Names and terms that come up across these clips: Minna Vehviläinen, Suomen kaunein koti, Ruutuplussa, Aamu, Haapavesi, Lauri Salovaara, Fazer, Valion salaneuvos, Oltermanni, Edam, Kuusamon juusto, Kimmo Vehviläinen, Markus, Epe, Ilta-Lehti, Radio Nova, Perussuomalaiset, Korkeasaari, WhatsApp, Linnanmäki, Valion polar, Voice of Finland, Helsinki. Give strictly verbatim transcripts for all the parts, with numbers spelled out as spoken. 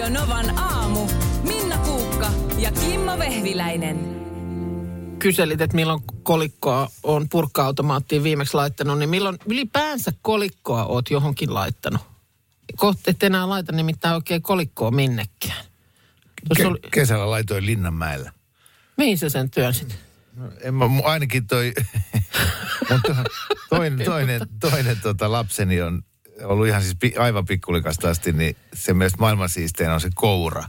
Radio Novan aamu. Minna Kuukka ja Kimmo Vehviläinen. Kyselit, että milloin kolikkoa on purkka-automaattiin viimeksi laittanut, niin milloin ylipäänsä kolikkoa oot johonkin laittanut? Kohta et enää laita nimittäin oikein kolikkoa minnekään. Ke- oli... Kesällä laitoin Linnanmäellä. Mihin sä sen työnsit? No, en mä, ainakin toi... toinen toinen, toinen tota lapseni on ollut ihan siis pi, aivan pikkulikasta asti, niin sen mielestä maailman siistein on se koura.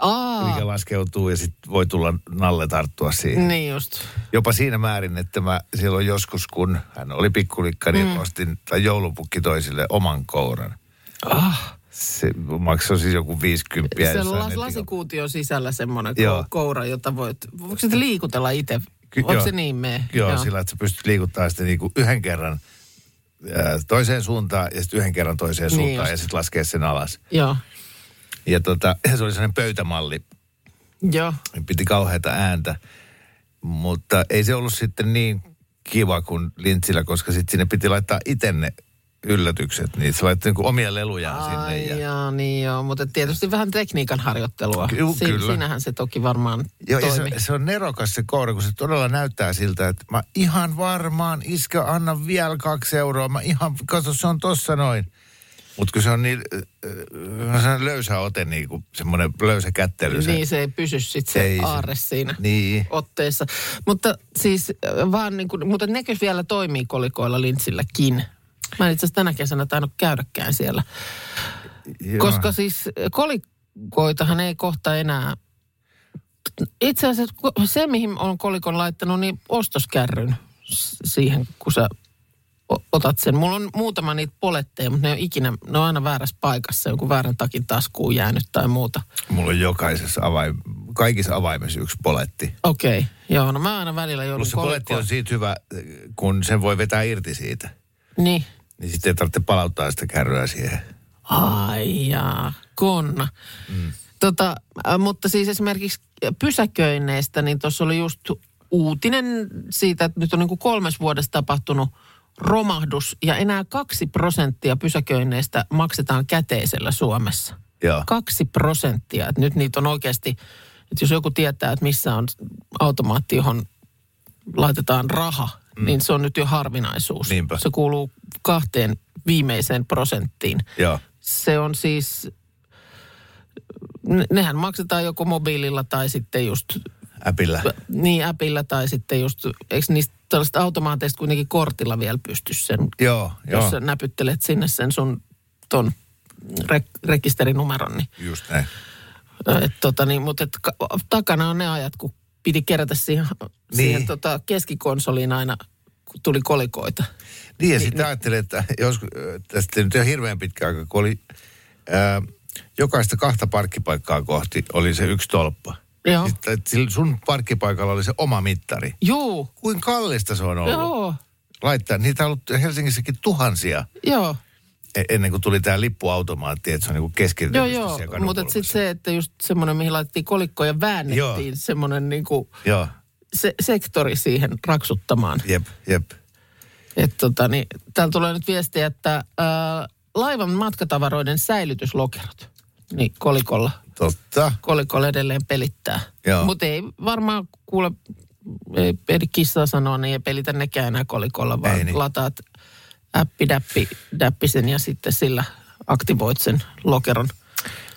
Aa. Mikä laskeutuu ja sitten voi tulla nalle tarttua siihen. Niin just. Jopa siinä määrin, että mä silloin joskus, kun hän oli pikkulikka, niin mm. ostin tai joulupukki toisille oman kouran. Ah. Se maksoi siis joku viisikymmentä. Se on lasikuution sisällä semmoinen joo. koura, jota voit, voiko sitä liikutella itse? Ky- Onko joo. se niin mee? Joo, joo, sillä että sä pystyt liikuttamaan sitä niinku yhden kerran ää, toiseen suuntaan ja sitten yhden kerran toiseen niin suuntaan just. Ja sitten laskee sen alas. Joo. Ja tota, se oli sellainen pöytämalli. Joo. Piti kauheata ääntä, mutta ei se ollut sitten niin kiva kuin Lintsillä, koska sitten sinne piti laittaa itse ne yllätykset, niin se laittoi niinku omia lelujaan ai sinne. Ai ja... joo, niin joo, mutta tietysti vähän tekniikan harjoittelua. Juu, si- kyllä. Siinähän se toki varmaan joo, toimi. Se, se on nerokas se koura, kun se todella näyttää siltä, että mä ihan varmaan, iskä, anna vielä kaksi euroa, mä ihan, katso, se on tossa noin. Mutta kun se on niin, äh, se on löysä ote, niin kuin semmoinen löysä kättely. Niin, se ei pysy sitten se ei, aarre siinä niin otteessa. Mutta siis vaan niin kuin, mutta nekö vielä toimii kolikoilla Lintsilläkin? Mä en itse asiassa tänä kesänä tainnut käydäkään siellä. Joo. Koska siis kolikoitahan ei kohta enää... Itse asiassa se, mihin on kolikon laittanut, niin ostoskärryn siihen, kun sä otat sen. Mulla on muutama niitä poletteja, mutta ne on ikinä, ne on aina väärässä paikassa. Joku väärän takin taskuun jäänyt tai muuta. Mulla on jokaisessa avaim, kaikissa avaimessa yksi poletti. Okei, okay. Joo, no mä aina välillä joudun kolikkoon. Se poletti on siitä hyvä, kun sen voi vetää irti siitä. Niin. Niin sitten ei tarvitse palauttaa sitä kärryä siihen. Ai jaa, konna. Mm. Tota, mutta siis esimerkiksi pysäköinneistä, niin tuossa oli just uutinen siitä, että nyt on niin kuin kolmes vuodessa tapahtunut romahdus. Ja enää kaksi prosenttia pysäköinneistä maksetaan käteisellä Suomessa. Joo. Kaksi prosenttia. Että nyt niitä on oikeasti, että jos joku tietää, että missä on automaatti, johon laitetaan raha, Mm. niin se on nyt jo harvinaisuus. Niinpä. Se kuuluu kahteen viimeiseen prosenttiin. Joo. Se on siis, nehän maksetaan joko mobiililla tai sitten just... Äpillä. Niin, äpillä tai sitten just, eikö niistä tällaista automaateista kuitenkin kortilla vielä pysty sen? Joo, joo. Jos sä näpyttelet sinne sen sun ton rek- rekisterinumeron. Niin. Just näin. Et tota niin, mutta et, takana on ne ajat, kun piti kerätä siihen, niin. siihen tota keskikonsoliin aina, kun tuli kolikoita. Niin, ja sitten niin, ajattelin, että jos, tästä nyt on hirveän pitkä aika, kun oli ää, jokaista kahta parkkipaikkaa kohti oli se yksi tolppa. Joo. Sitten, sun parkkipaikalla oli se oma mittari. Joo. Kuinka kallista se on ollut? Joo. Laittaa, niitä on ollut Helsingissäkin tuhansia. Joo. Ennen kuin tuli tämä lippuautomaatti, että se on niinku keskitetty siellä kanunkulmassa. Joo, joo, mutta sitten se, että just semmoinen, mihin laitettiin kolikkoja ja väännettiin, semmoinen niinku se, sektori siihen raksuttamaan. Jep, jep. Että tota niin, täällä tulee nyt viestiä, että äh, laivan matkatavaroiden säilytyslokerot, niin kolikolla. Totta. Kolikolla edelleen pelittää. Mutta ei varmaan kuule, ei, ei kissaa sanoa, niin ei pelitä nekään enää kolikolla, vaan niin lataat... Äppi, däppi, däppi sen ja sitten sillä aktivoit sen lokeron.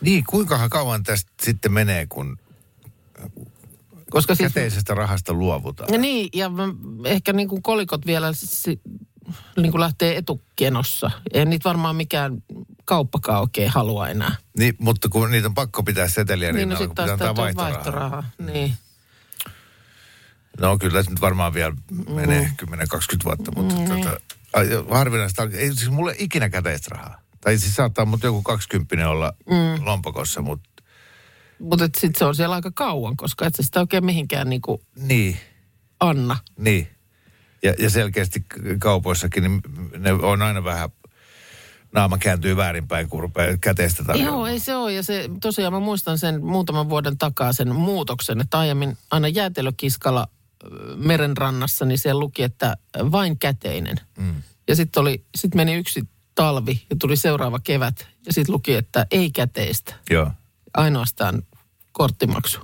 Niin, kuinkahan kauan tästä sitten menee, kun koska käteisestä siis, rahasta luovutaan? Ja niin, ja ehkä niin kuin kolikot vielä niin kuin lähtee etukenossa. Ei niitä varmaan mikään kauppakaan oikein halua enää. Niin, mutta kun niitä on pakko pitää seteliä rinnalla, niin, no, kun pitää antaa vaihtorahaa. vaihtorahaa. Niin. No kyllä se nyt varmaan vielä menee mm. kymmenen kaksikymmentä vuotta, mutta mm. tota... Harvinaista, ei siis mulle ikinä käteistä rahaa. Tai siis saattaa mut joku kaksikymppinen olla mm. lompakossa, mutta... Mutta sitten se on siellä aika kauan, koska et sä sitä oikein mihinkään niinku... Niin. Anna. Niin. Ja, ja selkeästi kaupoissakin niin ne on aina vähän... Naama kääntyy väärinpäin, kun rupeaa käteistä tarjoamaan. Joo, ei se ole. Ja se, tosiaan mä muistan sen muutaman vuoden takaa sen muutoksen, että aiemmin aina jäätelökiskalla... merenrannassa, niin siellä luki, että vain käteinen. Mm. Ja sitten sit meni yksi talvi ja tuli seuraava kevät ja sitten luki, että ei käteistä. Joo. ainoastaan korttimaksu?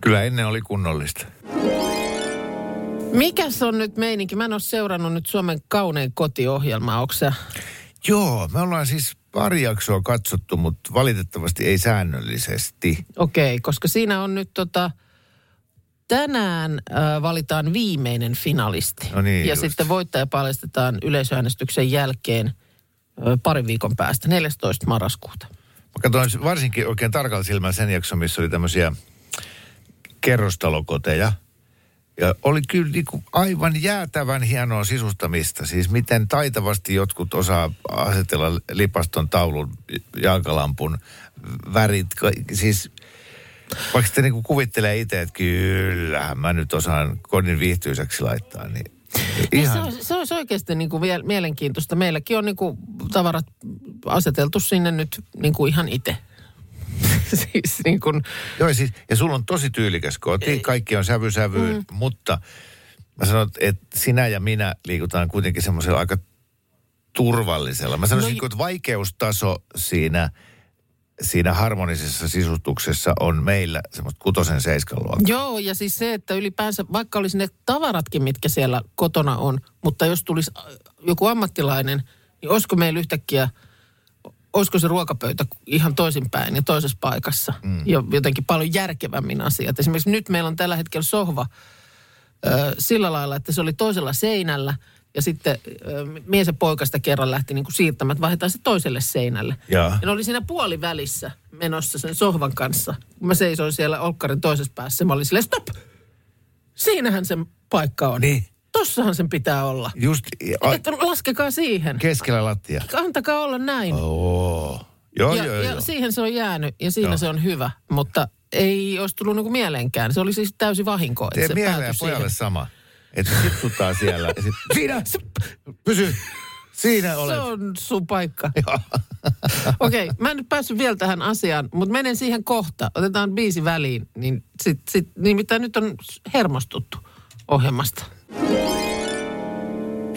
Kyllä ennen oli kunnollista. Mikäs on nyt meininki? Mä en ole seurannut nyt Suomen kaunein kotiohjelmaa, onko sä? Joo, me ollaan siis pari jaksoa katsottu, mutta valitettavasti ei säännöllisesti. Okei, koska siinä on nyt tota... Tänään äh, valitaan viimeinen finalisti. No niin, ja just. Sitten voittaja paljastetaan yleisöäänestyksen jälkeen äh, parin viikon päästä, neljästoista marraskuuta. Mä katsoin varsinkin oikein tarkalla silmällä sen jakson, missä oli tämmöisiä kerrostalokoteja. Ja oli kyllä niinku aivan jäätävän hienoa sisustamista. Siis miten taitavasti jotkut osaa asetella lipaston taulun, jalkalampun, värit, siis... Vaikka sitten niin kuvittelee itse, että kyllähän mä nyt osaan kodin viihtyisäksi laittaa, niin ihan... Niin se, se olisi oikeasti niin kuin mielenkiintoista. Meilläkin on niin kuin tavarat aseteltu sinne nyt niin kuin ihan itse. Siis niin kuin... Joo, ja, siis, ja sulla on tosi tyylikäs koti, kaikki on sävysävyyn, mm. mutta mä sanon, että sinä ja minä liikutaan kuitenkin semmoisella aika turvallisella. Mä sanoisin, no, että vaikeustaso siinä... Siinä harmonisessa sisustuksessa on meillä semmoista kutosen seiskan luokkaa. Joo, ja siis se, että ylipäänsä, vaikka olisi ne tavaratkin, mitkä siellä kotona on, mutta jos tulisi joku ammattilainen, niin olisiko meillä yhtäkkiä, olisiko se ruokapöytä ihan toisinpäin ja toisessa paikassa. Mm. Ja jotenkin paljon järkevämmin asiat. Esimerkiksi nyt meillä on tällä hetkellä sohva ö, sillä lailla, että se oli toisella seinällä. Ja sitten mies ja poikasta kerran lähti niin kuin siirtämään, että vaihdetaan se toiselle seinälle. Ja, ja oli siinä puolivälissä menossa sen sohvan kanssa. Kun mä seisoin siellä olkkarin toisessa päässä, mä olin silleen, stop! Siinähän sen paikka on. Niin. Tossahan sen pitää olla. Just. A- että laskekaa siihen. Keskellä lattia. Antakaa olla näin. Oh. Joo, ja, joo, ja joo. Siihen se on jäänyt ja siinä joo. Se on hyvä, mutta ei olisi tullut niin kuin mieleenkään. Se oli siis täysi vahinko. Tee mieleen ja pojalle sama. Että sipsutaan siellä ja sit, siinä, pysy, siinä olet. Se on sun paikka. Okei, okay, mä en nyt päässyt vielä tähän asiaan, mutta menen siihen kohta. Otetaan biisi väliin, niin sit, sit, nimittäin nyt on hermostuttu ohjelmasta.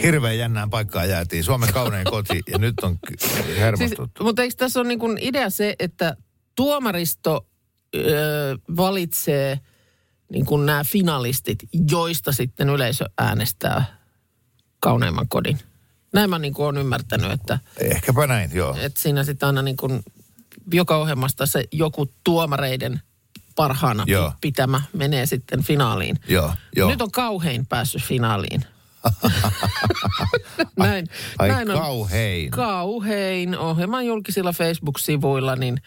Hirveän jännään paikkaan jäätiin. Suomen kaunein koti ja nyt on hermostuttu. Siis, mutta eikö tässä ole niin kuin idea se, että tuomaristo öö, valitsee... Niin kuin nämä finalistit, joista sitten yleisö äänestää kauneimman kodin. Näin mä niin kuin olen ymmärtänyt, että... Ehkäpä näin, joo. Että siinä sitten aina niin kuin joka ohjelmasta se joku tuomareiden parhaana joo. pitämä menee sitten finaaliin. Joo, joo. Nyt on kauhein päässyt finaaliin. näin, ai näin ai on kauhein. Kauhein ohjelman julkisilla Facebook-sivuilla, niin...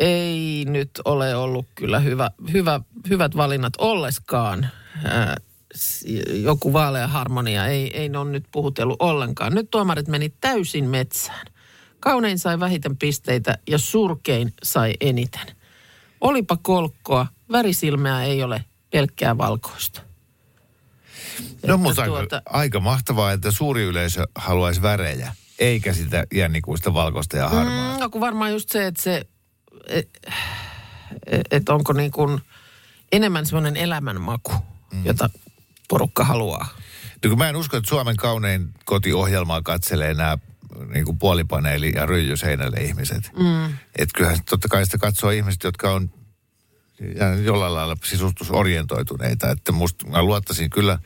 Ei nyt ole ollut kyllä hyvä, hyvä, hyvät valinnat olleskaan. Ää, joku vaalea harmonia ei, ei ole nyt puhutellut ollenkaan. Nyt tuomarit meni täysin metsään. Kaunein sai vähiten pisteitä ja surkein sai eniten. Olipa kolkkoa, värisilmää ei ole, pelkkää valkoista. No mutta tuota... aika mahtavaa, että suuri yleisö haluaisi värejä, eikä sitä jännikuista valkoista ja harmaa. Mm, no kun varmaan just se, että se... Että et onko niin kuin enemmän semmoinen elämänmaku, mm. jota porukka haluaa. No kun mä en usko, että Suomen kaunein kotiohjelmaa katselee nämä niin kuin puolipaneeli- ja ryijyseinälle ihmiset. Mm. Että kyllähän totta kai sitä katsoo ihmiset, jotka on jollain lailla sisustusorientoituneita. Että musta mä luottaisin kyllä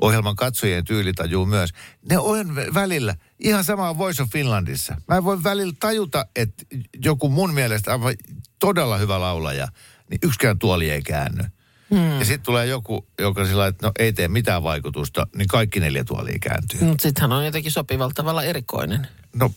ohjelman katsojien tyylitajuu myös. Ne on välillä... Ihan sama on Voice of Finlandissa. Mä en voi välillä tajuta, että joku mun mielestä aivan todella hyvä laulaja, niin yksikään tuoli ei käänny. Hmm. Ja sitten tulee joku, joka sillä että no ei tee mitään vaikutusta, niin kaikki neljä tuolia kääntyy. Mutta sitten hän on jotenkin sopivalla tavalla erikoinen. No,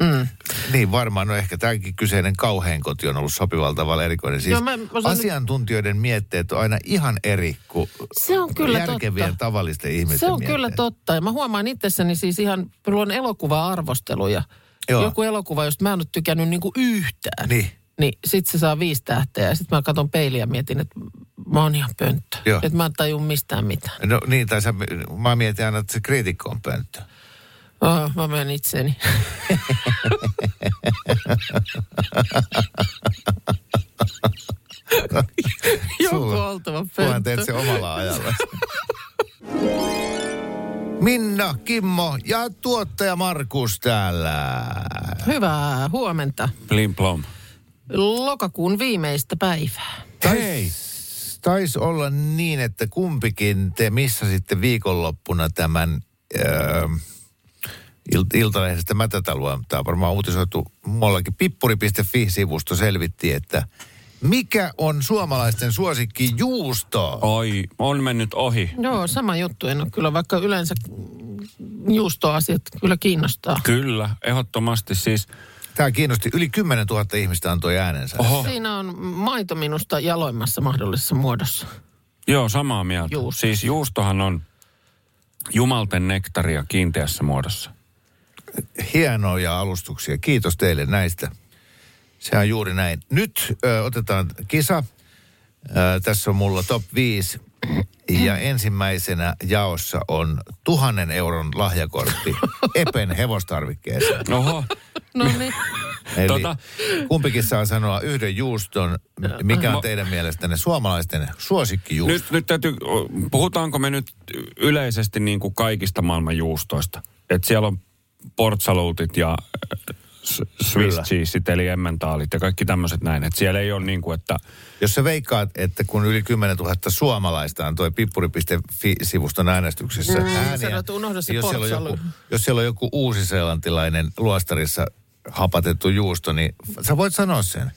mm. niin varmaan. No ehkä tämänkin kyseinen kauhean koti on ollut sopivalla tavalla erikoinen. Siis mä, mä asiantuntijoiden nyt... mietteet on aina ihan eri kuin se on kyllä järkevien totta. Tavallisten ihmisten Se on mietteet. Kyllä totta. Ja mä huomaan itsessäni siis ihan, luon elokuva-arvosteluja. Joo. Joku elokuva, josta mä en ole tykännyt niinku yhtään. Niin. Niin sit se saa viisi tähteä ja sit mä katon peiliä ja mietin, että mä oon ihan pönttö. Että mä en tajua mistään mitään. No niin, tai sä, mä mietin aina, että se kriitikko on pönttö. Oh, mä menen itseni. Joku oltava pönttö. Kunhan teet se omalla ajalla. Minna, Kimmo ja tuottaja Markus täällä. Hyvää huomenta. Plim plom. Lokakuun viimeistä päivää. Hei! Taisi olla niin, että kumpikin te missasitte viikonloppuna tämän öö, Ilta-Lehdestä Mätätalua. Tämä on varmaan uutisoitu muuallakin. Pippuri piste fi-sivusto selvitti, että mikä on suomalaisten suosikki juusto? Oi, on mennyt ohi. Joo, sama juttu. En ole kyllä, vaikka yleensä juustoasiat kyllä kiinnostaa. Kyllä, ehdottomasti siis. Tämä kiinnosti. Yli kymmenen tuhatta ihmistä antoi äänensä. Oho. Siinä on maito minusta jaloimmassa mahdollisessa muodossa. Joo, samaa mieltä. Juusto. Siis juustohan on jumalten nektaria kiinteässä muodossa. Hienoja alustuksia. Kiitos teille näistä. Se on juuri näin. Nyt ö, otetaan kisa. Ö, tässä on mulla top viisi. Ja ensimmäisenä jaossa on tuhannen euron lahjakortti Epen hevostarvikkeeseen. Oho. No niin. Eli tota, kumpikin saa sanoa yhden juuston, mikä on teidän mielestänne suomalaisten suosikkijuusto. Nyt, nyt täytyy, puhutaanko me nyt yleisesti niin kuin kaikista maailman juustoista? Että siellä on portsaluutit ja Swiss cheeseit, eli emmentaalit ja kaikki tämmöiset näin. Että siellä ei ole niin kuin, että... Jos sä veikkaat, että kun yli kymmenen tuhatta suomalaista on toi pippuri piste fi-sivuston äänestyksessä mm, ääniä, sanot, unohda se jos, siellä on joku, jos siellä on joku uusiseelantilainen luostarissa hapatettu juusto, niin sä voit sanoa sen.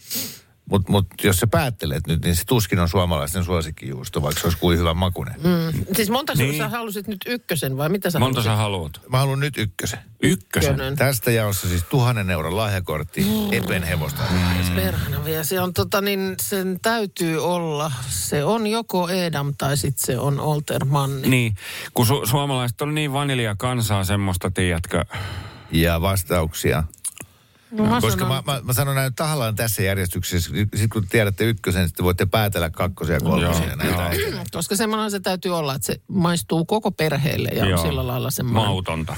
Mutta mut, jos sä päättelet nyt, niin se tuskin on suomalaisten suosikkijuusto, vaikka se olisi kuin hyvän makuinen. Mm. Siis monta niin. Sä halusit nyt ykkösen vai mitä sä monta halusit? Monta sä haluat? Mä haluan nyt ykkösen. Ykkösen? Ykkönen. Tästä jaossa siis tuhannen euron lahjakortti mm. Epen hevosta. Mm. Perhana vielä. Se on tota niin, sen täytyy olla, se on joko Edam tai sitten se on Oltermanni. Niin, kun su- suomalaiset on niin vanilja kansaa semmoista, tiedätkö? Ja vastauksia. No, mä koska sanon... mä, mä, mä sanon näin tahallaan tässä järjestyksessä, sitten kun tiedätte ykkösen, sitten voitte päätellä kakkosia ja kolmosia. No, koska semmoinen se täytyy olla, että se maistuu koko perheelle ja joo. On sillä lailla semmoinen... Mautonta.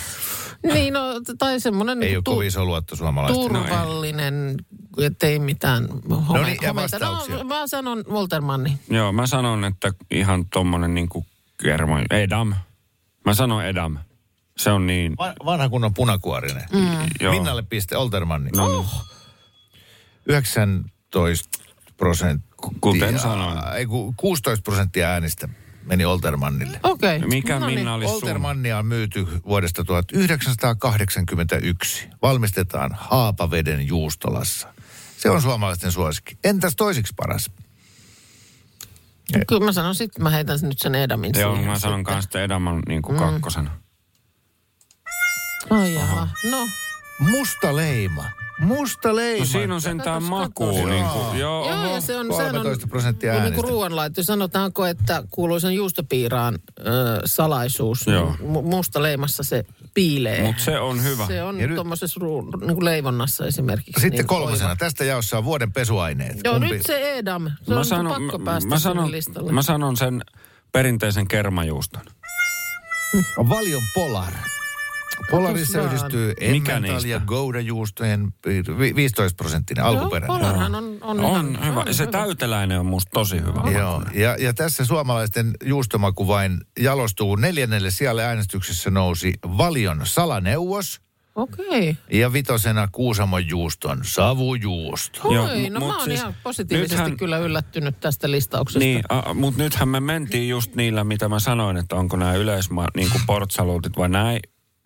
Niin, no, tai semmoinen... Ei tu- ole kovin iso luotto suomalaisten. Turvallinen, no, ettei mitään homeita. No niin, ja vastauksia. No, mä sanon Oltermanni. Joo, mä sanon, että ihan tommonen niinku kermoin. Edam. Mä sanon Edam. Se on niin... Vanha kunnon punakuorinen. Mm. Minnalle piste Oltermanni. No niin. Oh. yhdeksäntoista prosenttia... Kuten sanoin. kuusitoista prosenttia äänistä meni Oltermannille. Okei. Okay. Mikä no Minna oli sun? Oltermannia on myyty vuodesta tuhatyhdeksänsataakahdeksankymmentäyksi. Valmistetaan Haapaveden juustolassa. Se on suomalaisten suosikki. Entäs toiseksi paras? Kyllä mä sanon sit, mä heitän nyt sen Edamin. Joo, mä sanon kanssa, että Edam on niin kuin mm. kakkosena. Ai jaha, no. Musta leima. Musta leima. No siinä on sentään maku. Niin kuin, joo, joo oho, ja se on, kolmetoista prosenttia äänistä. Niin kuin ruoanlaitto, sanotaanko, että kuuluisen juustopiiraan äh, salaisuus. Niin musta leimassa se piilee. Mutta se on hyvä. Se on tuommoisessa ru- niin leivonnassa esimerkiksi. Sitten niin kolmosena. Oiva. Tästä jaossa on vuoden pesuaineet. Joo, kumpi? Nyt se Edam. Se mä on sanon, pakko mä, päästä mä sanon, listalle. Mä sanon sen perinteisen kermajuuston. Mm. Valion polar. Polarissa yhdistyy emmental- ja goudajuustojen viisitoista prosenttinen alkuperäinen. Joo, Polarhan on, on, on, on hyvä. hyvä. Se täyteläinen on musta tosi hyvä. Joo, ja, ja tässä suomalaisten juustomaku vain jalostuu. Neljännelle sijalle äänestyksessä nousi Valion salaneuvos. Okei. Ja vitosena Kuusamon juuston savujuusto. Oi, no mä oon siis ihan positiivisesti nythän, kyllä yllättynyt tästä listauksesta. Niin, mutta nythän me mentiin just niillä, mitä mä sanoin, että onko nämä yleisma, niin kuin portsaluutit vai näin.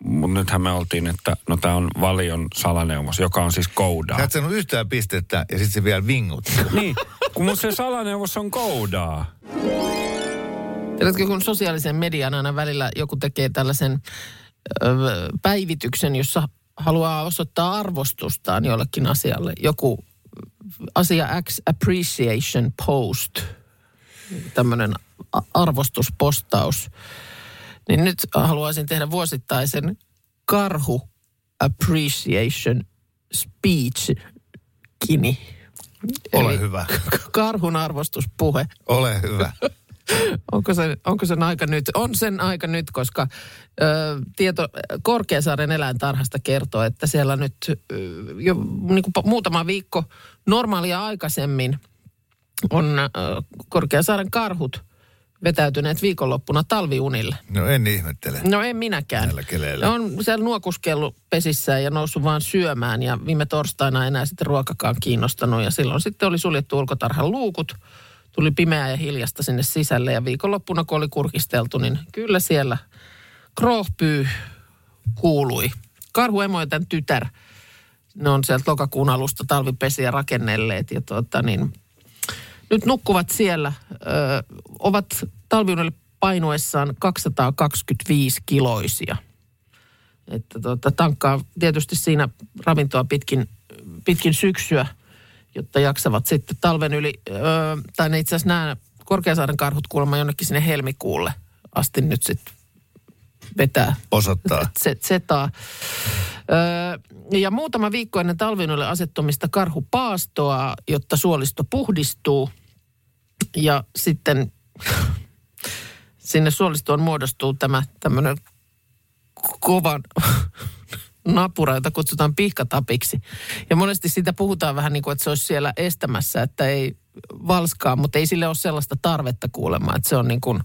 Mutta nythän me oltiin, että no tää on Valion salaneuvos, joka on siis koudaa. Sä et sanonut yhtään pistettä ja sit se vielä vingut. Niin, kun mun se salaneuvos on koudaa. Tiedätkö, kun sosiaalisen median aina välillä joku tekee tällaisen ö, päivityksen, jossa haluaa osoittaa arvostustaan jollekin asialle. Joku asia X appreciation post, tämmönen arvostuspostaus. Niin nyt haluaisin tehdä vuosittaisen karhu appreciation speech-kini. Ole eli hyvä. Karhun arvostuspuhe. Ole hyvä. Onko sen, onko sen aika nyt? On sen aika nyt, koska ö, tieto Korkeasaaren eläintarhasta kertoo, että siellä nyt ö, jo niin kuin muutama viikko normaalia aikaisemmin on ö, Korkeasaaren karhut vetäytyneet viikonloppuna talviunille. No en ihmettele. No en minäkään. Näillä on siellä nuokuskellut pesissään ja noussut vaan syömään ja viime torstaina enää sitten ruokakaan kiinnostanut. Ja silloin sitten oli suljettu ulkotarhan luukut. Tuli pimeää ja hiljasta sinne sisälle ja viikonloppuna kun oli kurkisteltu, niin kyllä siellä krohpyy kuului. Karhuemojen tytär. Ne on sieltä lokakuun alusta talvipesiä rakennelleet ja tuota niin... Nyt nukkuvat siellä, ö, ovat talviunelle painuessaan kaksisataakaksikymmentäviisi kiloisia. Että tuota, tankkaa tietysti siinä ravintoa pitkin, pitkin syksyä, jotta jaksavat sitten talven yli. Ö, tai ne itse asiassa nämä Korkeasaaren karhut kuulemma jonnekin sinne helmikuulle asti nyt sitten vetää. Osoittaa. Setaa. Öö, ja muutama viikko ennen talviunelle asettumista karhupaastoa, jotta suolisto puhdistuu. Ja sitten sinne suolistoon muodostuu tämä tämmöinen kovan napura, jota kutsutaan pihkatapiksi. Ja monesti siitä puhutaan vähän niin kuin, että se olisi siellä estämässä, että ei valskaa, mutta ei sille ole sellaista tarvetta kuulemaan, että se on niin kuin...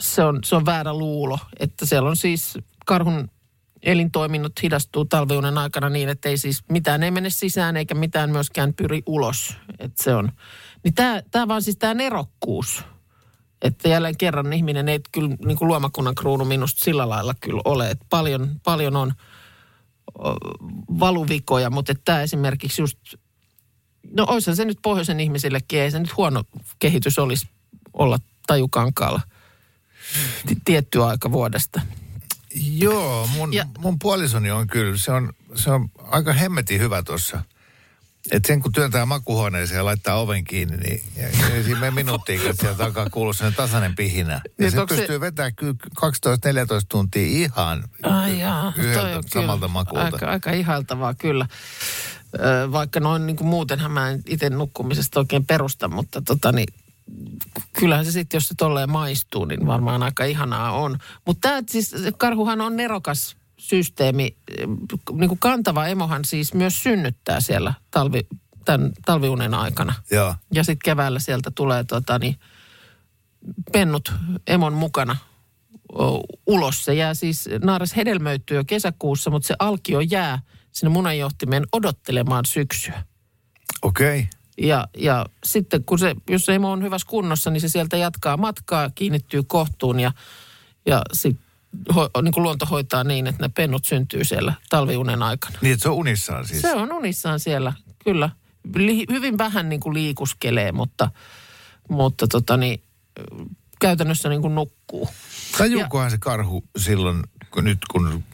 Se on, se on väärä luulo, että siellä on siis karhun elintoiminnot hidastuu talviunen aikana niin, että ei siis mitään ei mene sisään eikä mitään myöskään pyri ulos. Että se on, niin tämä, tämä vaan siis tämä nerokkuus, että jälleen kerran ihminen ei kyllä niin kuin luomakunnan kruunu minusta sillä lailla kyllä ole, että paljon, paljon on valuvikoja, mutta että tämä esimerkiksi just, no olisihan se nyt pohjoisen ihmisillekin, ei se nyt huono kehitys olisi olla tajukankaalla T- tietty aika vuodesta. Joo, mun, ja... mun puolisoni on kyllä, se on, se on aika hemmetin hyvä tuossa. Että sen kun työntää makuuhuoneeseen ja laittaa oven kiinni, niin ja, ja siinä menee minuuttiin, kun sieltä alkaa kuulua sellainen tasainen pihinä. Ja se pystyy se... vetämään kyllä kaksitoista neljätoista tuntia ihan Ai jaa, yhdeltä samalta makuulta. Aika, aika ihailtavaa kyllä. Ö, vaikka noin niin kuin muutenhan mä en itse nukkumisesta oikein perusta, mutta tota niin, kyllähän se sitten, jos se tolleen maistuu, niin varmaan aika ihanaa on. Mutta tämä siis, karhuhan on nerokas systeemi. Niin kuin kantava emohan siis myös synnyttää siellä talvi, tämän talviunen aikana. Joo. Ja sitten keväällä sieltä tulee tota, niin, pennut emon mukana o, ulos. Se jää siis, naaras hedelmöittyy jo kesäkuussa, mutta se alkio jää sinne munanjohtimeen odottelemaan syksyä. Okei. Okay. Ja, ja sitten kun se, jos se emo on hyvässä kunnossa, niin se sieltä jatkaa matkaa, kiinnittyy kohtuun ja, ja sit ho, niin kuin luonto hoitaa niin, että ne pennut syntyy siellä talviunen aikana. Niin, että se on unissaan siis? Se on unissaan siellä, kyllä. Li, hyvin vähän niin kuin liikuskelee, mutta, mutta tota niin, käytännössä niin kuin nukkuu. Tajuukohan ja, se karhu silloin, kun nyt kun...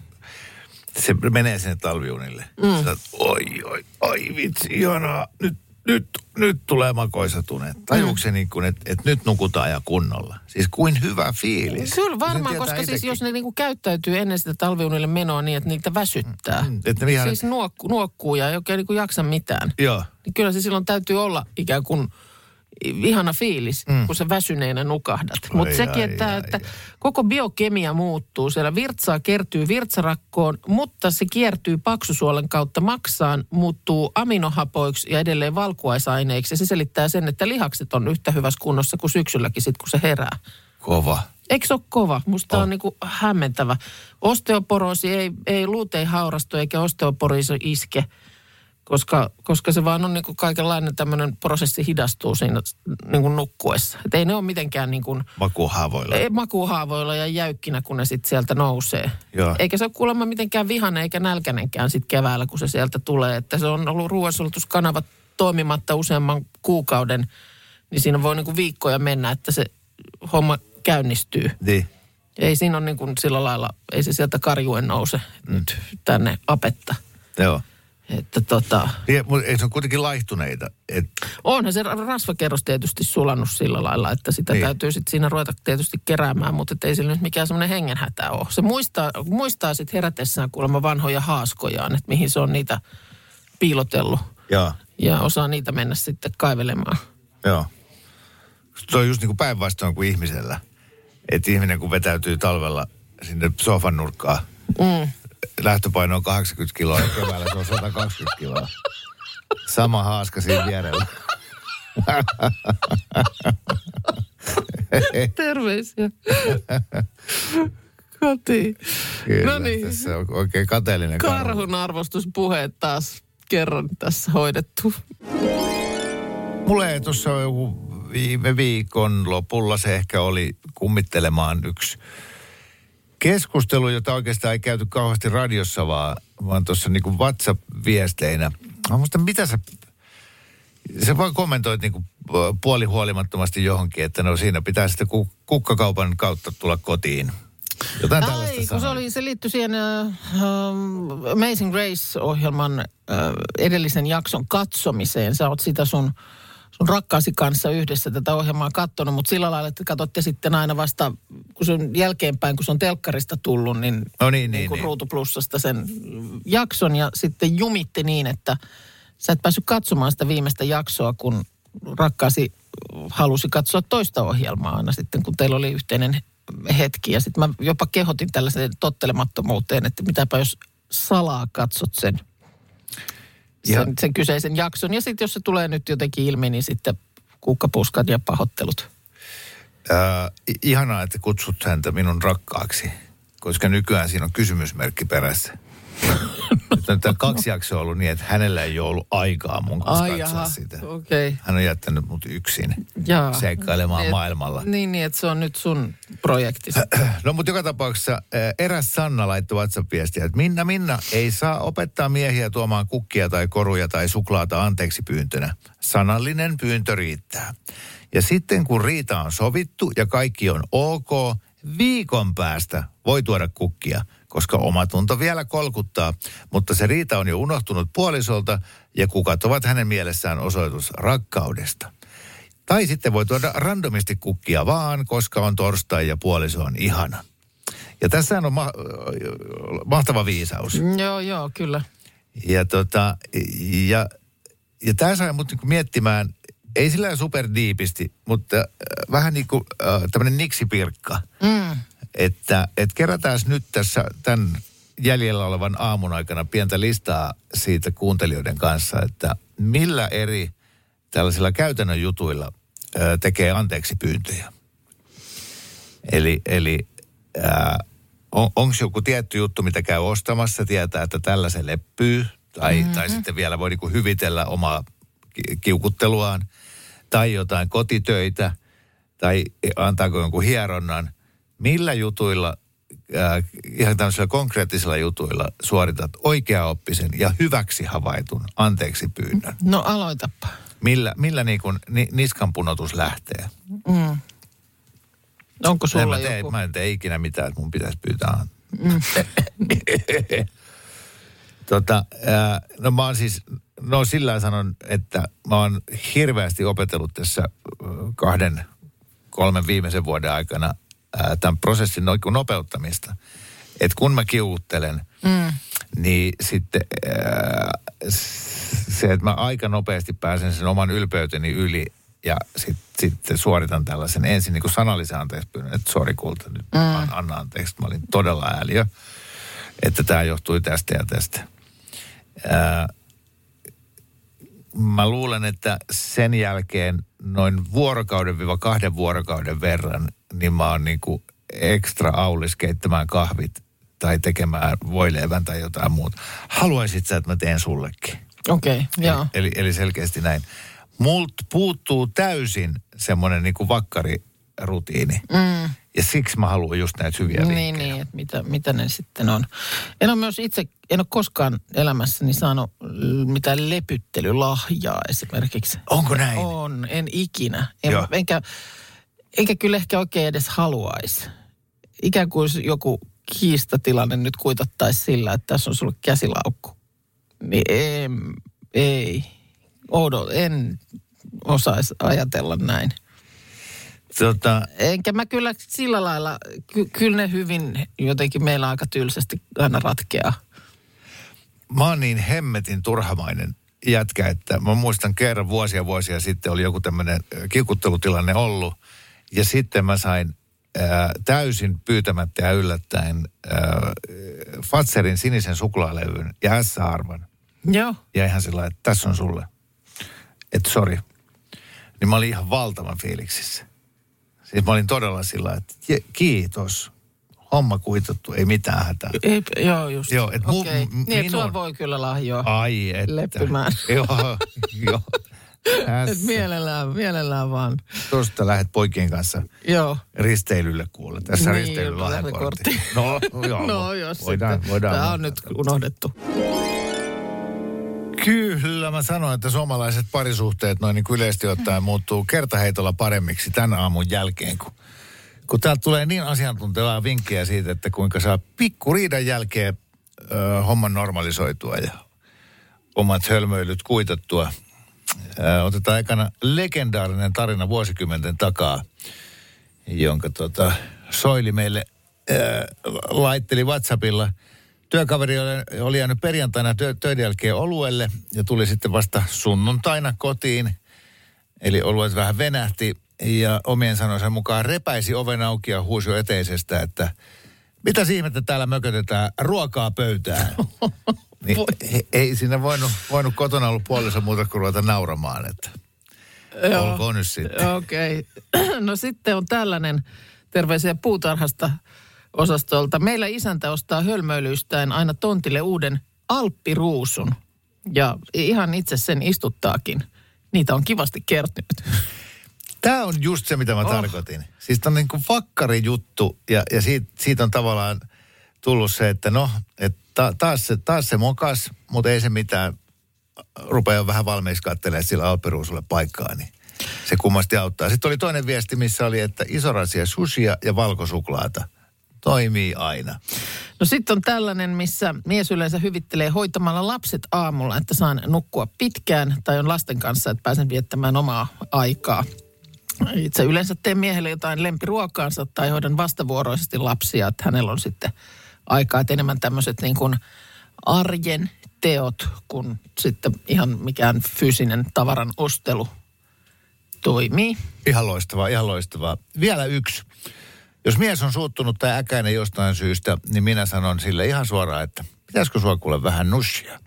se menee sinne talviunille. Mm. Sä oot, oi, oi, oi vitsi, ihanaa, nyt. Nyt, nyt tulee makoisatuneet. Tajuuko se niin kuin, että, että nyt nukutaan ja kunnolla? Siis kuin hyvä fiilis. Kyllä varmaan, koska itsekin. Siis jos ne niin kuin käyttäytyy ennen sitä talviunille menoa niin, että niitä väsyttää. Mm, että ne ihan... Siis nuokkuu, nuokkuu ja ei oikein niin kuin jaksa mitään. Joo. Niin kyllä se silloin täytyy olla ikään kuin ihana fiilis, mm. kun sä väsyneenä nukahdat. Mutta sekin, että, ai, että ai. koko biokemia muuttuu. Siellä virtsaa kertyy virtsarakkoon, mutta se kiertyy paksusuolen kautta maksaan, muuttuu aminohapoiksi ja edelleen valkuaisaineiksi. Ja se selittää sen, että lihakset on yhtä hyvässä kunnossa kuin syksylläkin sit, kun se herää. Kova. Eikö se ole kova? Musta on, on niinku hämmentävä. Osteoporoosi ei, ei luuteen haurastu eikä osteoporiisi iske. Koska, koska se vaan on niin kuin kaikenlainen tämmöinen prosessi hidastuu siinä niin kuin nukkuessa. Että ei ne ole mitenkään niin kuin... Makuuhaavoilla. Ei, makuuhaavoilla ja jäykkinä, kun ne sitten sieltä nousee. Joo. Eikä se ole kuulemma mitenkään vihainen eikä nälkänenkään sitten keväällä, kun se sieltä tulee. Että se on ollut ruoansulatuskanava toimimatta useamman kuukauden, niin siinä voi niin kuin viikkoja mennä, että se homma käynnistyy. Niin. Ei siinä ole niin kuin sillä lailla, ei se sieltä karjuen nouse mm. nyt tänne apetta. Joo. Että tota... Ja, mutta eikö se ole kuitenkin laihtuneita? Et... Onhan se rasvakerros tietysti sulanut sillä lailla, että sitä niin. täytyy sitten siinä ruveta tietysti keräämään, mutta ei sillä nyt mikään semmoinen hengenhätä ole. Se muistaa, muistaa sitten herätessään kuulemma vanhoja haaskojaan, että mihin se on niitä piilotellut. Jaa. Ja osaa niitä mennä sitten kaivelemaan. Joo. Se on just niin kuin päinvastoin kuin ihmisellä. Että ihminen kun vetäytyy talvella sinne sohvan nurkkaan, mm. lähtöpaino on kahdeksankymmentä kiloa ja keväällä se on sata kaksikymmentä kiloa. Sama haaska siinä vierellä. Terveisiä. Kotiin. Kyllä, no niin. Tässä on oikein kateellinen karhu. Karhun arvostuspuhe taas kerran tässä hoidettu. Mulle tuossa joku viime viikon lopulla se ehkä oli kummittelemaan yksi keskustelu, jota oikeastaan ei käyty kauheasti radiossa, vaan, vaan tuossa niin kuin WhatsApp-viesteinä. Mä muistan, mitä sä, sä vaan kommentoit niin kuin puolihuolimattomasti johonkin, että no siinä pitää sitten kukkakaupan kautta tulla kotiin. Jotain tällaista. Ai, kun se, oli, se liittyi siihen uh, Amazing Grace-ohjelman uh, edellisen jakson katsomiseen. Sä oot sitä sun, sun rakkaasi kanssa yhdessä tätä ohjelmaa katsonut, mutta sillä lailla, että katsotte sitten aina vasta, kun se on jälkeenpäin, kun se on telkkarista tullut, niin, no niin, niin, niin, niin. Ruutuplussasta sen jakson ja sitten jumitti niin, että sä et päässyt katsomaan sitä viimeistä jaksoa, kun rakkaasi halusi katsoa toista ohjelmaa aina sitten, kun teillä oli yhteinen hetki. Ja sitten mä jopa kehotin tällaiseen tottelemattomuuteen, että mitäpä jos salaa katsot sen, sen, sen kyseisen jakson. Ja sitten jos se tulee nyt jotenkin ilmi, niin sitten kukkapuskat ja pahoittelut. Äh, ihanaa, että kutsut häntä minun rakkaaksi, koska nykyään siinä on kysymysmerkki perässä. Tämä kaksi jaksoa on ollut niin, että hänellä ei ole ollut aikaa mun kanssa Ai katsoa jaha, sitä. Okay. Hän on jättänyt mut yksin Jaa. seikkailemaan et, maailmalla. Niin, niin, että se on nyt sun projekti. No, mutta joka tapauksessa eräs Sanna laittoi WhatsApp-viestiä, että Minna, Minna, ei saa opettaa miehiä tuomaan kukkia tai koruja tai suklaata anteeksi pyyntönä. Sanallinen pyyntö riittää. Ja sitten kun riita on sovittu ja kaikki on ok, viikon päästä voi tuoda kukkia, koska omatunto vielä kolkuttaa, mutta se riita on jo unohtunut puolisolta ja kukat ovat hänen mielessään osoitus rakkaudesta. Tai sitten voi tuoda randomisti kukkia vaan, koska on torstai ja puoliso on ihana. Ja tässä on ma- mahtava viisaus. Joo, joo, kyllä. Ja, tota, ja, ja tämä sai mut niinku miettimään, ei sillä superdiipisti, mutta vähän niin kuin äh, tämmöinen niksipirkka. Mm. Että et kerätään nyt tässä tämän jäljellä olevan aamun aikana pientä listaa siitä kuuntelijoiden kanssa, että millä eri tällaisilla käytännön jutuilla ö, tekee anteeksi pyyntöjä. Eli, eli on, onko joku tietty juttu, mitä käy ostamassa, tietää, että tällä se leppyy, tai, mm-hmm. tai sitten vielä voi niinku hyvitellä omaa kiukutteluaan, tai jotain kotitöitä, tai antaako jonkun hieronnan. Millä jutuilla, äh, ihan tämmöisillä konkreettisilla jutuilla suoritat oikeaoppisen ja hyväksi havaitun anteeksi pyynnön? No aloitapa. Millä, millä niin kuin ni, niskan punotus lähtee? Mm. Onko sulla mä tee, joku? Mä en tee ikinä mitään, että mun pitäisi pyytää. Mm. tota, äh, no mä oon siis, no sillä sanon, että mä oon hirveästi opetellut tässä kahden, kolmen viimeisen vuoden aikana tämän prosessin nopeuttamista. Että kun mä kiuuttelen, mm. niin sitten ää, se, että mä aika nopeasti pääsen sen oman ylpeyteni yli ja sitten sit suoritan tällaisen ensin niin kuin sanallisen anteeksi pyynnön, että sori kulta, nyt mm. anna anteeksi, mä olin todella ääliö, että tämä johtui tästä ja tästä. Ää, mä luulen, että sen jälkeen noin vuorokauden-kahden vuorokauden verran niin mä oon niinku ekstra aulis keittämään kahvit tai tekemään voileivän tai jotain muuta. Haluaisit sä, että mä teen sullekin? Okei, okay, joo. Eli, eli selkeästi näin. Mult puuttuu täysin semmoinen niinku vakkarirutiini. Mm. Ja siksi mä haluan just näitä hyviä vinkkejä. Niin, niin, että mitä, mitä ne sitten on. En ole myös itse, en ole koskaan elämässäni saanut mitään lepyttelylahjaa esimerkiksi. Onko näin? On, en ikinä. En, enkä... Eikä kyllä ehkä oikein edes haluaisi. Ikään kuin joku kiistatilanne nyt kuitattaisi sillä, että tässä on sulle käsilaukku. Niin ei, ei. Odo, en osaisi ajatella näin. Tota... Enkä mä kyllä sillä lailla, ky- kyllä ne hyvin jotenkin meillä aika tylsästi aina ratkeaa. Mä oon niin hemmetin turhamainen jätkä, että mä muistan kerran vuosia vuosia sitten oli joku tämmöinen kiukuttelutilanne ollut. Ja sitten mä sain ää, täysin pyytämättä ja yllättäen ää, Fazerin sinisen suklaalevyn ja S-arvan. Joo. Ja ihan sillä että tässä on sulle. Että sori. Niin mä olin ihan valtavan fiiliksissä. Siis mä olin todella sillä, että kiitos. Homma kuitattu, ei mitään hätää. Ei, joo, just. Joo, et okei. Mu, m, niin, että minun... voi kyllä lahjoa. Ai, että. Leppimään. Joo, joo. Että mielellään, mielellään vaan. Tuosta lähdet poikien kanssa joo. risteilylle kuule. Tässä niin, risteilyllä lahjakortti. No, joo. No, jos voidaan, sitten. Voidaan tämä on nyt unohdettu. Kyllä, mä sanoin, että suomalaiset parisuhteet noin niin yleisesti ottaen muuttuu kertaheitolla paremmiksi tämän aamun jälkeen, kun Kun täältä tulee niin asiantuntevaa vinkkejä siitä, että kuinka saa pikkuriidan jälkeen ö, homman normalisoitua ja omat hölmöilyt kuitattua. Ö, otetaan ekana legendaarinen tarina vuosikymmenten takaa, jonka tota, Soili meille ö, laitteli WhatsAppilla. Työkaveri oli, oli jäänyt perjantaina tö, töiden jälkeen oluelle ja tuli sitten vasta sunnuntaina kotiin. Eli oluet vähän venähti. Ja omien sanojensa mukaan repäisi oven auki ja huusi jo eteisestä, että mitä ihmettä täällä mökötetään, ruokaa pöytään. Niin, ei siinä voinut, voinut kotona ollut puolessa muuta kuin ruveta nauramaan, että joo, olkoon nyt sitten. Okei. Okay. No sitten on tällainen terveisiä puutarhasta osastolta. Meillä isäntä ostaa hölmöilyystään aina tontille uuden alppiruusun ja ihan itse sen istuttaakin. Niitä on kivasti kertynyt. Tämä on just se, mitä mä oh. tarkoitin. Siis tämä on niin kuin vakkari juttu ja, ja siitä, siitä on tavallaan tullut se, että no, et ta, taas, se, taas se mokas, mutta ei se mitään. Rupeaa vähän valmiiksi katselemaan sillä alperuusulle paikkaa, niin se kummasti auttaa. Sitten oli toinen viesti, missä oli, että isorasia sushia ja valkosuklaata toimii aina. No sitten on tällainen, missä mies yleensä hyvittelee hoitamalla lapset aamulla, että saan nukkua pitkään tai on lasten kanssa, että pääsen viettämään omaa aikaa. Itse yleensä teen miehelle jotain lempiruokaansa tai hoidan vastavuoroisesti lapsia, että hänellä on sitten aikaa, että enemmän tämmöiset niin kuin arjen teot kuin sitten ihan mikään fyysinen tavaran ostelu toimii. Ihan loistavaa, ihan loistavaa. Vielä yksi. Jos mies on suuttunut tai äkäinen jostain syystä, niin minä sanon sille ihan suoraan, että pitäisikö sua kuule vähän nushia.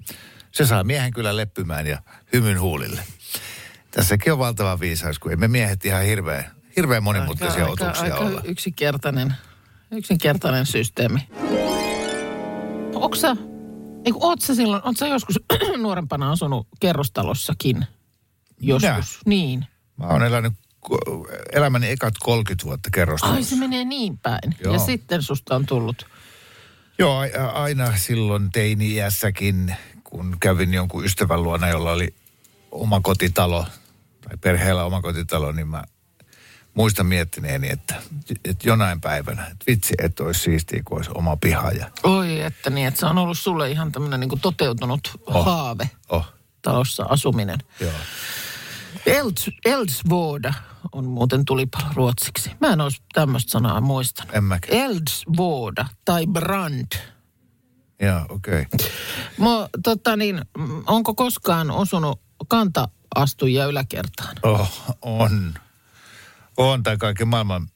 Se saa miehen kyllä leppymään ja hymyn huulille. Tässäkin on valtava viisaus, kun emme miehet ihan hirveän, hirveän monimutkaisia aika, otuksia aika, aika olla. Aika yksinkertainen, yksinkertainen systeemi. Onko sä, eiku, oot sä silloin, oot sä joskus nuorempana asunut kerrostalossakin? Joskus, ja. Niin. Mä oon elänyt elämäni ekat kolmekymmentä vuotta kerrostalossa. Ai se menee niin päin. Joo. Ja sitten susta on tullut. Joo, aina silloin teini-iässäkin, kun kävin jonkun ystävän luona, jolla oli oma kotitalo tai perheellä oma kotitalo, niin mä muistan miettineeni, että, että jonain päivänä, että vitsi, että olisi siistiä, kun olisi oma piha. Ja... Oi, että niin, että se on ollut sulle ihan tämmöinen niin kuin toteutunut oh. haave oh. talossa asuminen. Joo. Els, Elsvårda on muuten tulipalo ruotsiksi. Mä en olisi tämmöistä sanaa muistanut. En mäkään. Elsvårda tai Brand. Joo, okei. Okay. Mä, tota niin, onko koskaan osunut kanta-astujia yläkertaan? Oh, on. On, tai kaiken maailman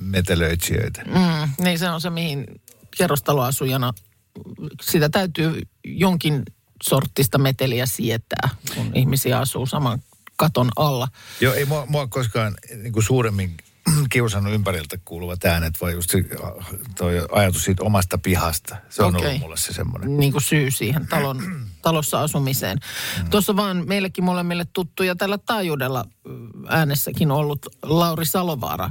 metelöitsijöitä. Mm, niin se on se, mihin kerrostaloasujana, sitä täytyy jonkin sorttista meteliä sietää, kun ihmisiä asuu saman katon alla. Joo, ei mua, mua koskaan niin kuin suuremmin kiusannut ympäriltä kuuluvat äänet, vaan just se, toi ajatus siitä omasta pihasta. Se on okay. ollut mulle se semmoinen. Niin kuin syy siihen talon, talossa asumiseen. Mm. Tuossa vaan meillekin molemmille tuttuja tällä taajuudella äänessäkin ollut Lauri Salovaara.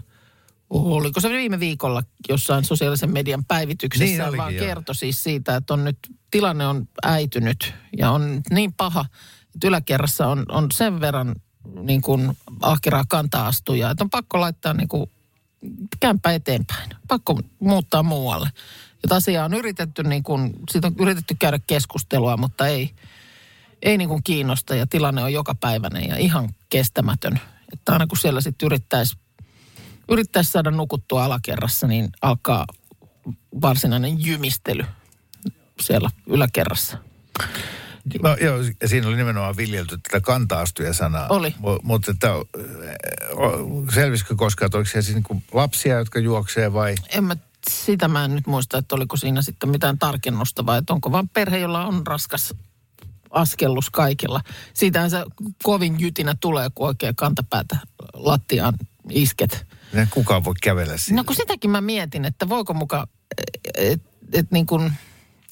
Oliko se viime viikolla jossain sosiaalisen median päivityksessä, niin vaan kertoi siis siitä, että on nyt, tilanne on äitynyt ja on niin paha, että yläkerrassa on, on sen verran niin kuin ahkeraa kanta-astujaa, että on pakko laittaa niin kuin kämppä eteenpäin, pakko muuttaa muualle. Että asiaa on yritetty niin kuin, siitä on yritetty käydä keskustelua, mutta ei, ei niin kuin kiinnosta ja tilanne on jokapäiväinen ja ihan kestämätön. Että aina kun siellä sitten yrittäisi, yrittäisi saada nukuttua alakerrassa, niin alkaa varsinainen jymistely siellä yläkerrassa. No, joo, siinä oli nimenomaan viljelty tätä kanta-astuja-sanaa. Oli. M- mutta että, selvisikö koskaan, että oliko siellä siis niin lapsia, jotka juoksee vai? En mä, sitä mä en nyt muista, että oliko siinä sitten mitään tarkennusta vai että onko vaan perhe, jolla on raskas askellus kaikilla. Siitähän se kovin jytinä tulee, kun oikein kantapäätä lattiaan isket. Ja kukaan voi kävellä siinä. No kun sitäkin mä mietin, että voiko muka, että et niin kuin...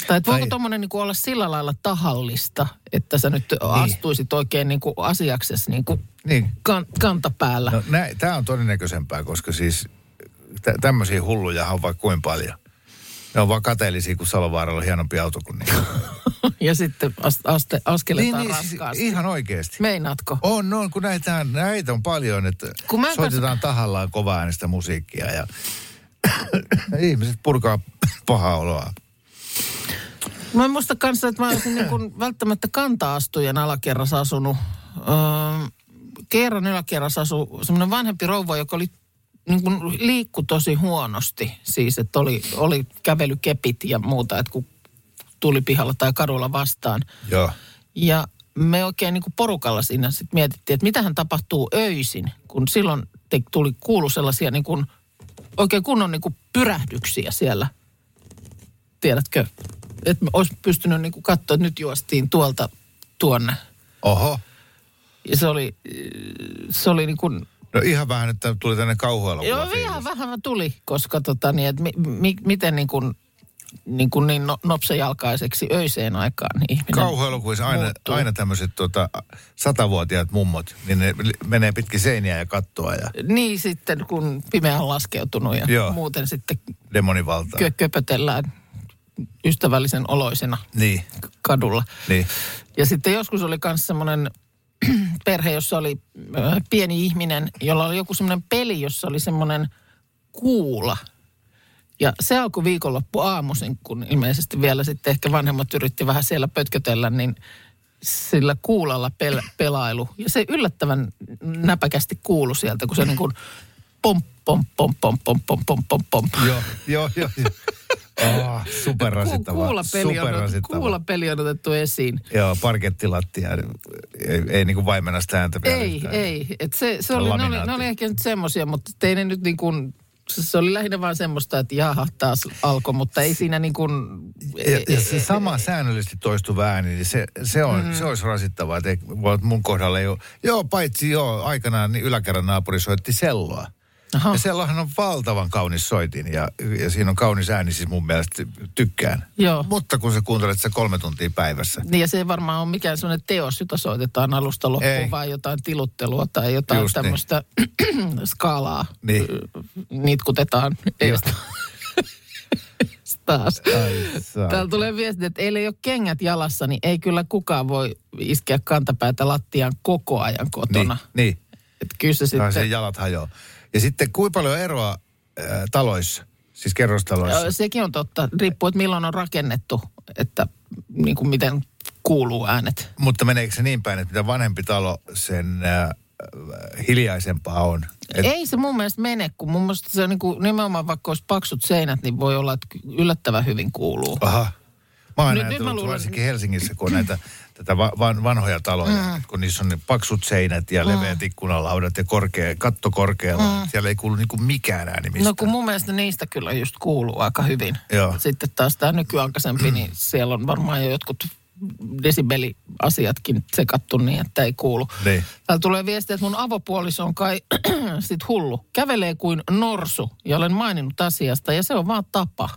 Tai että voiko tuommoinen niin olla sillä lailla tahallista, että sä nyt niin. astuisit oikein niin kuin asiaksesi niin kuin niin. Kan, kantapäällä? No, tämä on todennäköisempää, koska siis tä, tämmöisiä hullujahan on vaikka kuin paljon. Ne on vaan kateellisia, kun Salovaaralla on hienompi auto kuin niitä. Ja sitten aste, askeletaan niin, niin, raskaasti. Siis ihan oikeasti. Meinaatko? On, no, kun näitä, näitä on paljon, että soitetaan kas... tahallaan kovaa äänistä musiikkia ja ihmiset purkaa pahaa oloa. Mä en muista kanssa, että mä olisin niin kuin välttämättä kanta-astujan alakerrassa asunut. Öö, kerran yläkerrassa asui semmoinen vanhempi rouva, joka oli niin kuin liikkui tosi huonosti. Siis, että oli, oli kävelykepit ja muuta, että kun tuli pihalla tai kadulla vastaan. Joo. Ja me oikein niin kuin porukalla siinä sitten mietittiin, että mitähän tapahtuu öisin, kun silloin te, tuli kuulu sellaisia niin kuin, oikein kunnon niin kuin pyrähdyksiä siellä. Tiedätkö? Että olisi pystynyt niinku katsoa, että nyt juostiin tuolta tuonne. Oho. Ja se oli, se oli niin kuin... No ihan vähän nyt tuli tänne kauhuelokuva. Joo, fiilis. Ihan vähän tuli, koska tota niin, että mi, mi, miten niin kuin niin, kuin niin no, nopsejalkaiseksi öiseen aikaan niin ihminen kauhuelokuvissa aina, aina tämmöiset tota, satavuotiaat mummot, niin ne menee pitkin seiniä ja kattoa. Ja... Niin sitten, kun pimeä on laskeutunut ja joo. Muuten sitten... Demonivaltaa. Kö, köpötellään. Ystävällisen oloisena niin. kadulla. Niin. Ja sitten joskus oli myös semmoinen perhe, jossa oli pieni ihminen, jolla oli joku semmoinen peli, jossa oli semmoinen kuula. Ja se alkoi viikonloppu aamuisin, kun ilmeisesti vielä sitten ehkä vanhemmat yritti vähän siellä pötkötellä, niin sillä kuulalla pel- pelailu. Ja se yllättävän näpäkästi kuului sieltä, kun se niin kuin pom, pom, pom, pom, pom, pom, pom, pom, pom. Joo, joo, joo. Oh, superrasittavaa. Kuulapeli, kuulapeli on otettu esiin. Joo, parkettilattia. Ei, ei niin kuin vaimena sitä ääntä. Ei, yhtään. Ei. Et se, se oli, ne, oli, ne oli ehkä nyt semmoisia, mutta ei ne nyt niin kuin, se oli lähinnä vaan semmoista, että jaha, taas alkoi, mutta ei siinä niin kuin... Ja, ja se sama säännöllisesti toistuva ääni, niin se, se, on, mm. se olisi rasittavaa. Ei, mun kohdalla ei ole. Joo, paitsi joo, aikanaan niin yläkerran naapuri soitti selloa. Aha. Ja sellahan on valtavan kaunis soitin ja, ja siinä on kaunis ääni, siis mun mielestä tykkään. Joo. Mutta kun sä kuuntelet se kolme tuntia päivässä. Niin ja se ei varmaan ole mikään sellainen teos, jota soitetaan alusta loppuun, ei. Vaan jotain tiluttelua tai jotain just tämmöistä niin. skaalaa. Niin. Nitkutetaan. Taas. Täällä tulee viesti, että ei ole kengät jalassa, niin ei kyllä kukaan voi iskeä kantapäätä lattiaan koko ajan kotona. Niin, niin. Että kyllä se sitten... Sen jalat hajoaa. Ja sitten kuinka paljon eroa äh, taloissa, siis kerrostaloissa? Sekin on totta. Riippuu, että milloin on rakennettu, että niin kuin miten kuuluu äänet. Mutta meneekö se niin päin, että mitä vanhempi talo, sen äh, hiljaisempaa on? Et... Ei se mun mielestä mene, kun mun mielestä se on niin kuin nimenomaan vaikka olisi paksut seinät, niin voi olla, että yllättävän hyvin kuuluu. Aha. Mä oon nyt, nyt mä luulen... varsinkin Helsingissä, kun näitä tätä van, vanhoja taloja, mm. kun niissä on ne paksut seinät ja mm. leveät ikkunalaudat ja korkea, katto korkealla. Mm. Siellä ei kuulu niinku mikään ääni mistään. No kun mun mielestä niistä kyllä just kuuluu aika hyvin. Joo. Sitten taas tämä nykyaikaisempi, niin siellä on varmaan jo jotkut desibeliasiatkin sekattu niin, että ei kuulu. Niin. Täällä tulee viestiä, että mun avopuoliso on kai sit hullu. Kävelee kuin norsu ja olen maininnut asiasta ja se on vaan tapa.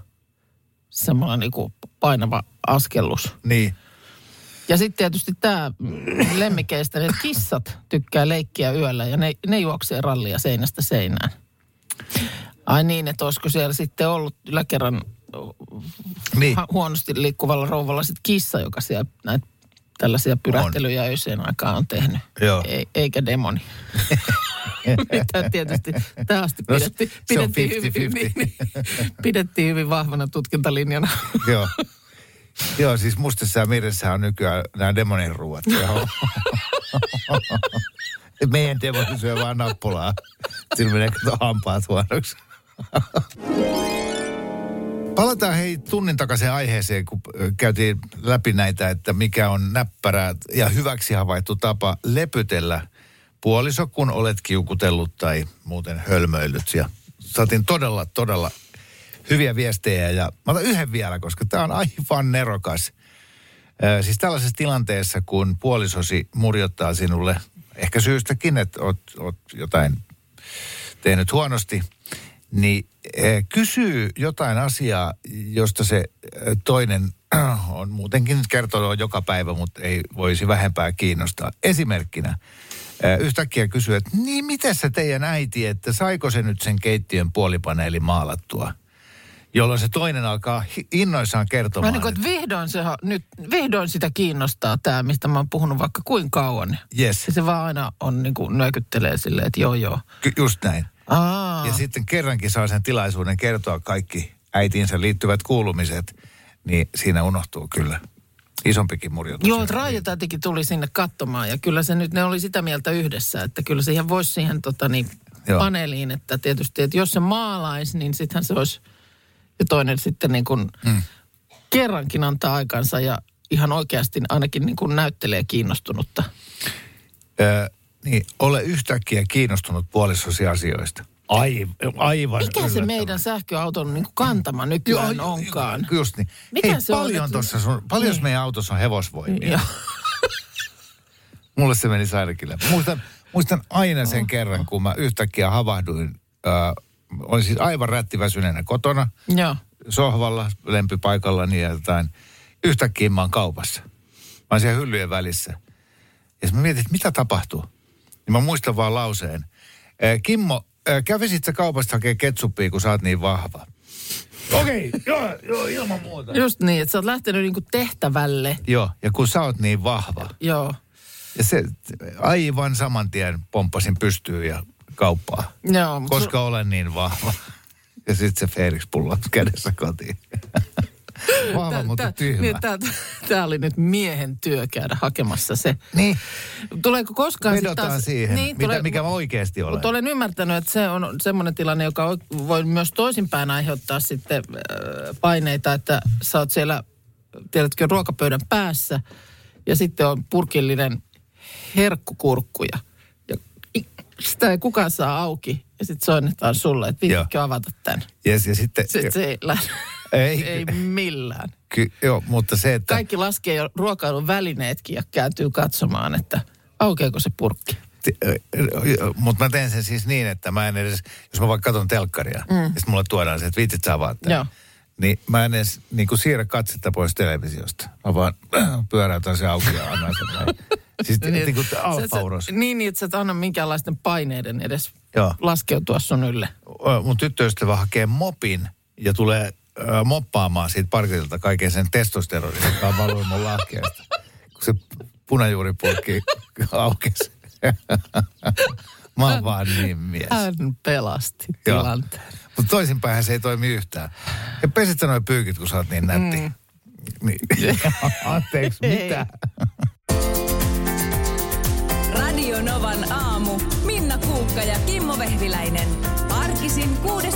Semmoinen niinku painava askellus. Niin. Ja sitten tietysti tämä lemmikeistä, että kissat tykkää leikkiä yöllä ja ne, ne juoksee rallia seinästä seinään. Ai niin, että olisiko siellä sitten ollut yläkerran niin. huonosti liikkuvalla rouvalla sitten kissa, joka siellä näitä tällaisia pyrähtelyjä on. Öiseen aikaan on tehnyt. Joo. E, eikä demoni. Mitä tietysti tähän asti pidettiin, no, pidettiin, hyvin, pidettiin hyvin vahvana tutkintalinjana. Joo. Joo, siis mustassa ja miressä on nykyään nämä demonin ruuat. Meidän demoni syö vaan nappulaa. Sillä menee kato hampaat huonoksi. Palataan hei tunnin takaisin aiheeseen, kun käytiin läpi näitä, että mikä on näppärää ja hyväksi havaittu tapa lepytellä puoliso, kun olet kiukutellut tai muuten hölmöillyt. Ja saatiin todella, todella... hyviä viestejä ja mä otan yhden vielä, koska tää on aivan nerokas. Ee, siis tällaisessa tilanteessa, kun puolisosi murjottaa sinulle, ehkä syystäkin, että oot, oot jotain tehnyt huonosti, niin kysyy jotain asiaa, josta se toinen on muutenkin nyt kertonut joka päivä, mutta ei voisi vähempää kiinnostaa. Esimerkkinä yhtäkkiä kysyy, että niin mitä se teidän äiti, että saiko se nyt sen keittiön puolipaneelin maalattua? Jolloin se toinen alkaa innoissaan kertomaan. No niin kuin, vihdoin, se, nyt, vihdoin sitä kiinnostaa tämä, mistä mä oon puhunut vaikka kuinka kauan. Yes. Ja se vaan aina on niin kuin nöikyttelee silleen, että joo joo. Ky- just näin. Aa. Ja sitten kerrankin saa sen tilaisuuden kertoa kaikki äitiinsä liittyvät kuulumiset, niin siinä unohtuu kyllä isompikin murjotus. Joo, raajataatikin tuli sinne katsomaan ja kyllä se nyt, ne oli sitä mieltä yhdessä, että kyllä se ihan voisi siihen tota, niin, paneeliin, että tietysti, että jos se maalaisi, niin sittenhän se olisi... Ja toinen sitten niin kuin mm. kerrankin antaa aikansa ja ihan oikeasti ainakin niin kuin näyttelee kiinnostunutta. Öö, niin, ole yhtäkkiä kiinnostunut puolisosi asioista. Aiv- aivan Mikä se meidän sähköauton niin kuin kantama nykyään joo, onkaan? Just niin. Mikä Hei, se paljon tuossa sun, paljon niin. meidän autossa on hevosvoimia. Mulle se meni sairikille. Muistan, muistan aina sen oh, kerran, oh. kun mä yhtäkkiä havahduin... Öö, Olin siis aivan rättiväsyneenä kotona, Joo. sohvalla, lempipaikallani ja jotain. Yhtäkkiä mä oon kaupassa. Mä oon siellä hyllyjen välissä. Ja mä mietin, että mitä tapahtuu. Ja mä muistan vaan lauseen. Kimmo, kävisit sä kaupasta hakemaan ketsuppia, kun sä oot niin vahva? Okei, okay, joo, joo, ilman muuta. Just niin, että sä oot lähtenyt niinku tehtävälle. Joo, ja kun sä oot niin vahva. Joo. Ja se aivan saman tien pomppasin pystyyn ja... kauppaa, no, koska su- olen niin vahva. Ja sitten se feerikspulla kädessä kotiin. Vahva, tää, mutta tyhmä. Niin, tämä oli nyt miehen työ käydä hakemassa se. Niin. Tuleeko koskaan... Vedotaan taas, siihen, niin, mitä, tule- mikä mä oikeasti olen. Mutta olen ymmärtänyt, että se on semmoinen tilanne, joka voi myös toisinpäin aiheuttaa sitten äh, paineita, että sä oot siellä, tiedätkö, ruokapöydän päässä ja sitten on purkillinen herkkukurkkuja. Sitä ei kukaan saa auki. Ja sitten soinnetaan sulle, että viitikö avata tämän. Yes, ja sitten... Sitten se ei lähde. Ei. ei millään. Ky- joo, mutta se, että... Kaikki laskee jo ruokailun välineetkin ja kääntyy katsomaan, että aukeako se purkki. Mutta mä teen sen siis niin, että mä en edes... Jos mä vaikka katson telkkaria, mm. ja sitten mulle tuodaan se, että viitit sä avaat tämän. Joo. Niin mä en edes niin kuin siirrä katsetta pois televisiosta. Mä vaan pyöräytän se auki ja annan sen näin. Siis niin, niin kuin alfauros. Niin, että sä et anna minkäänlaisten paineiden edes Joo. laskeutua sun ylle. Mun tyttöystävä hakee mopin ja tulee ö, moppaamaan siitä parkilta kaiken sen testosteronin, joka on valui mun lahkeesta. Kun se punajuuripurkki aukesi. Mä oon vaan niin mies. Hän pelasti tilanteen. Mutta toisinpäinhän se ei toimi yhtään. Ja pesit sä noi pyykit, kun sä oot niin nätti. Mm. Niin. Anteeksi, mitä? Radio Novan aamu. Minna Kuukka ja Kimmo Vehviläinen. Arkisin kuudesta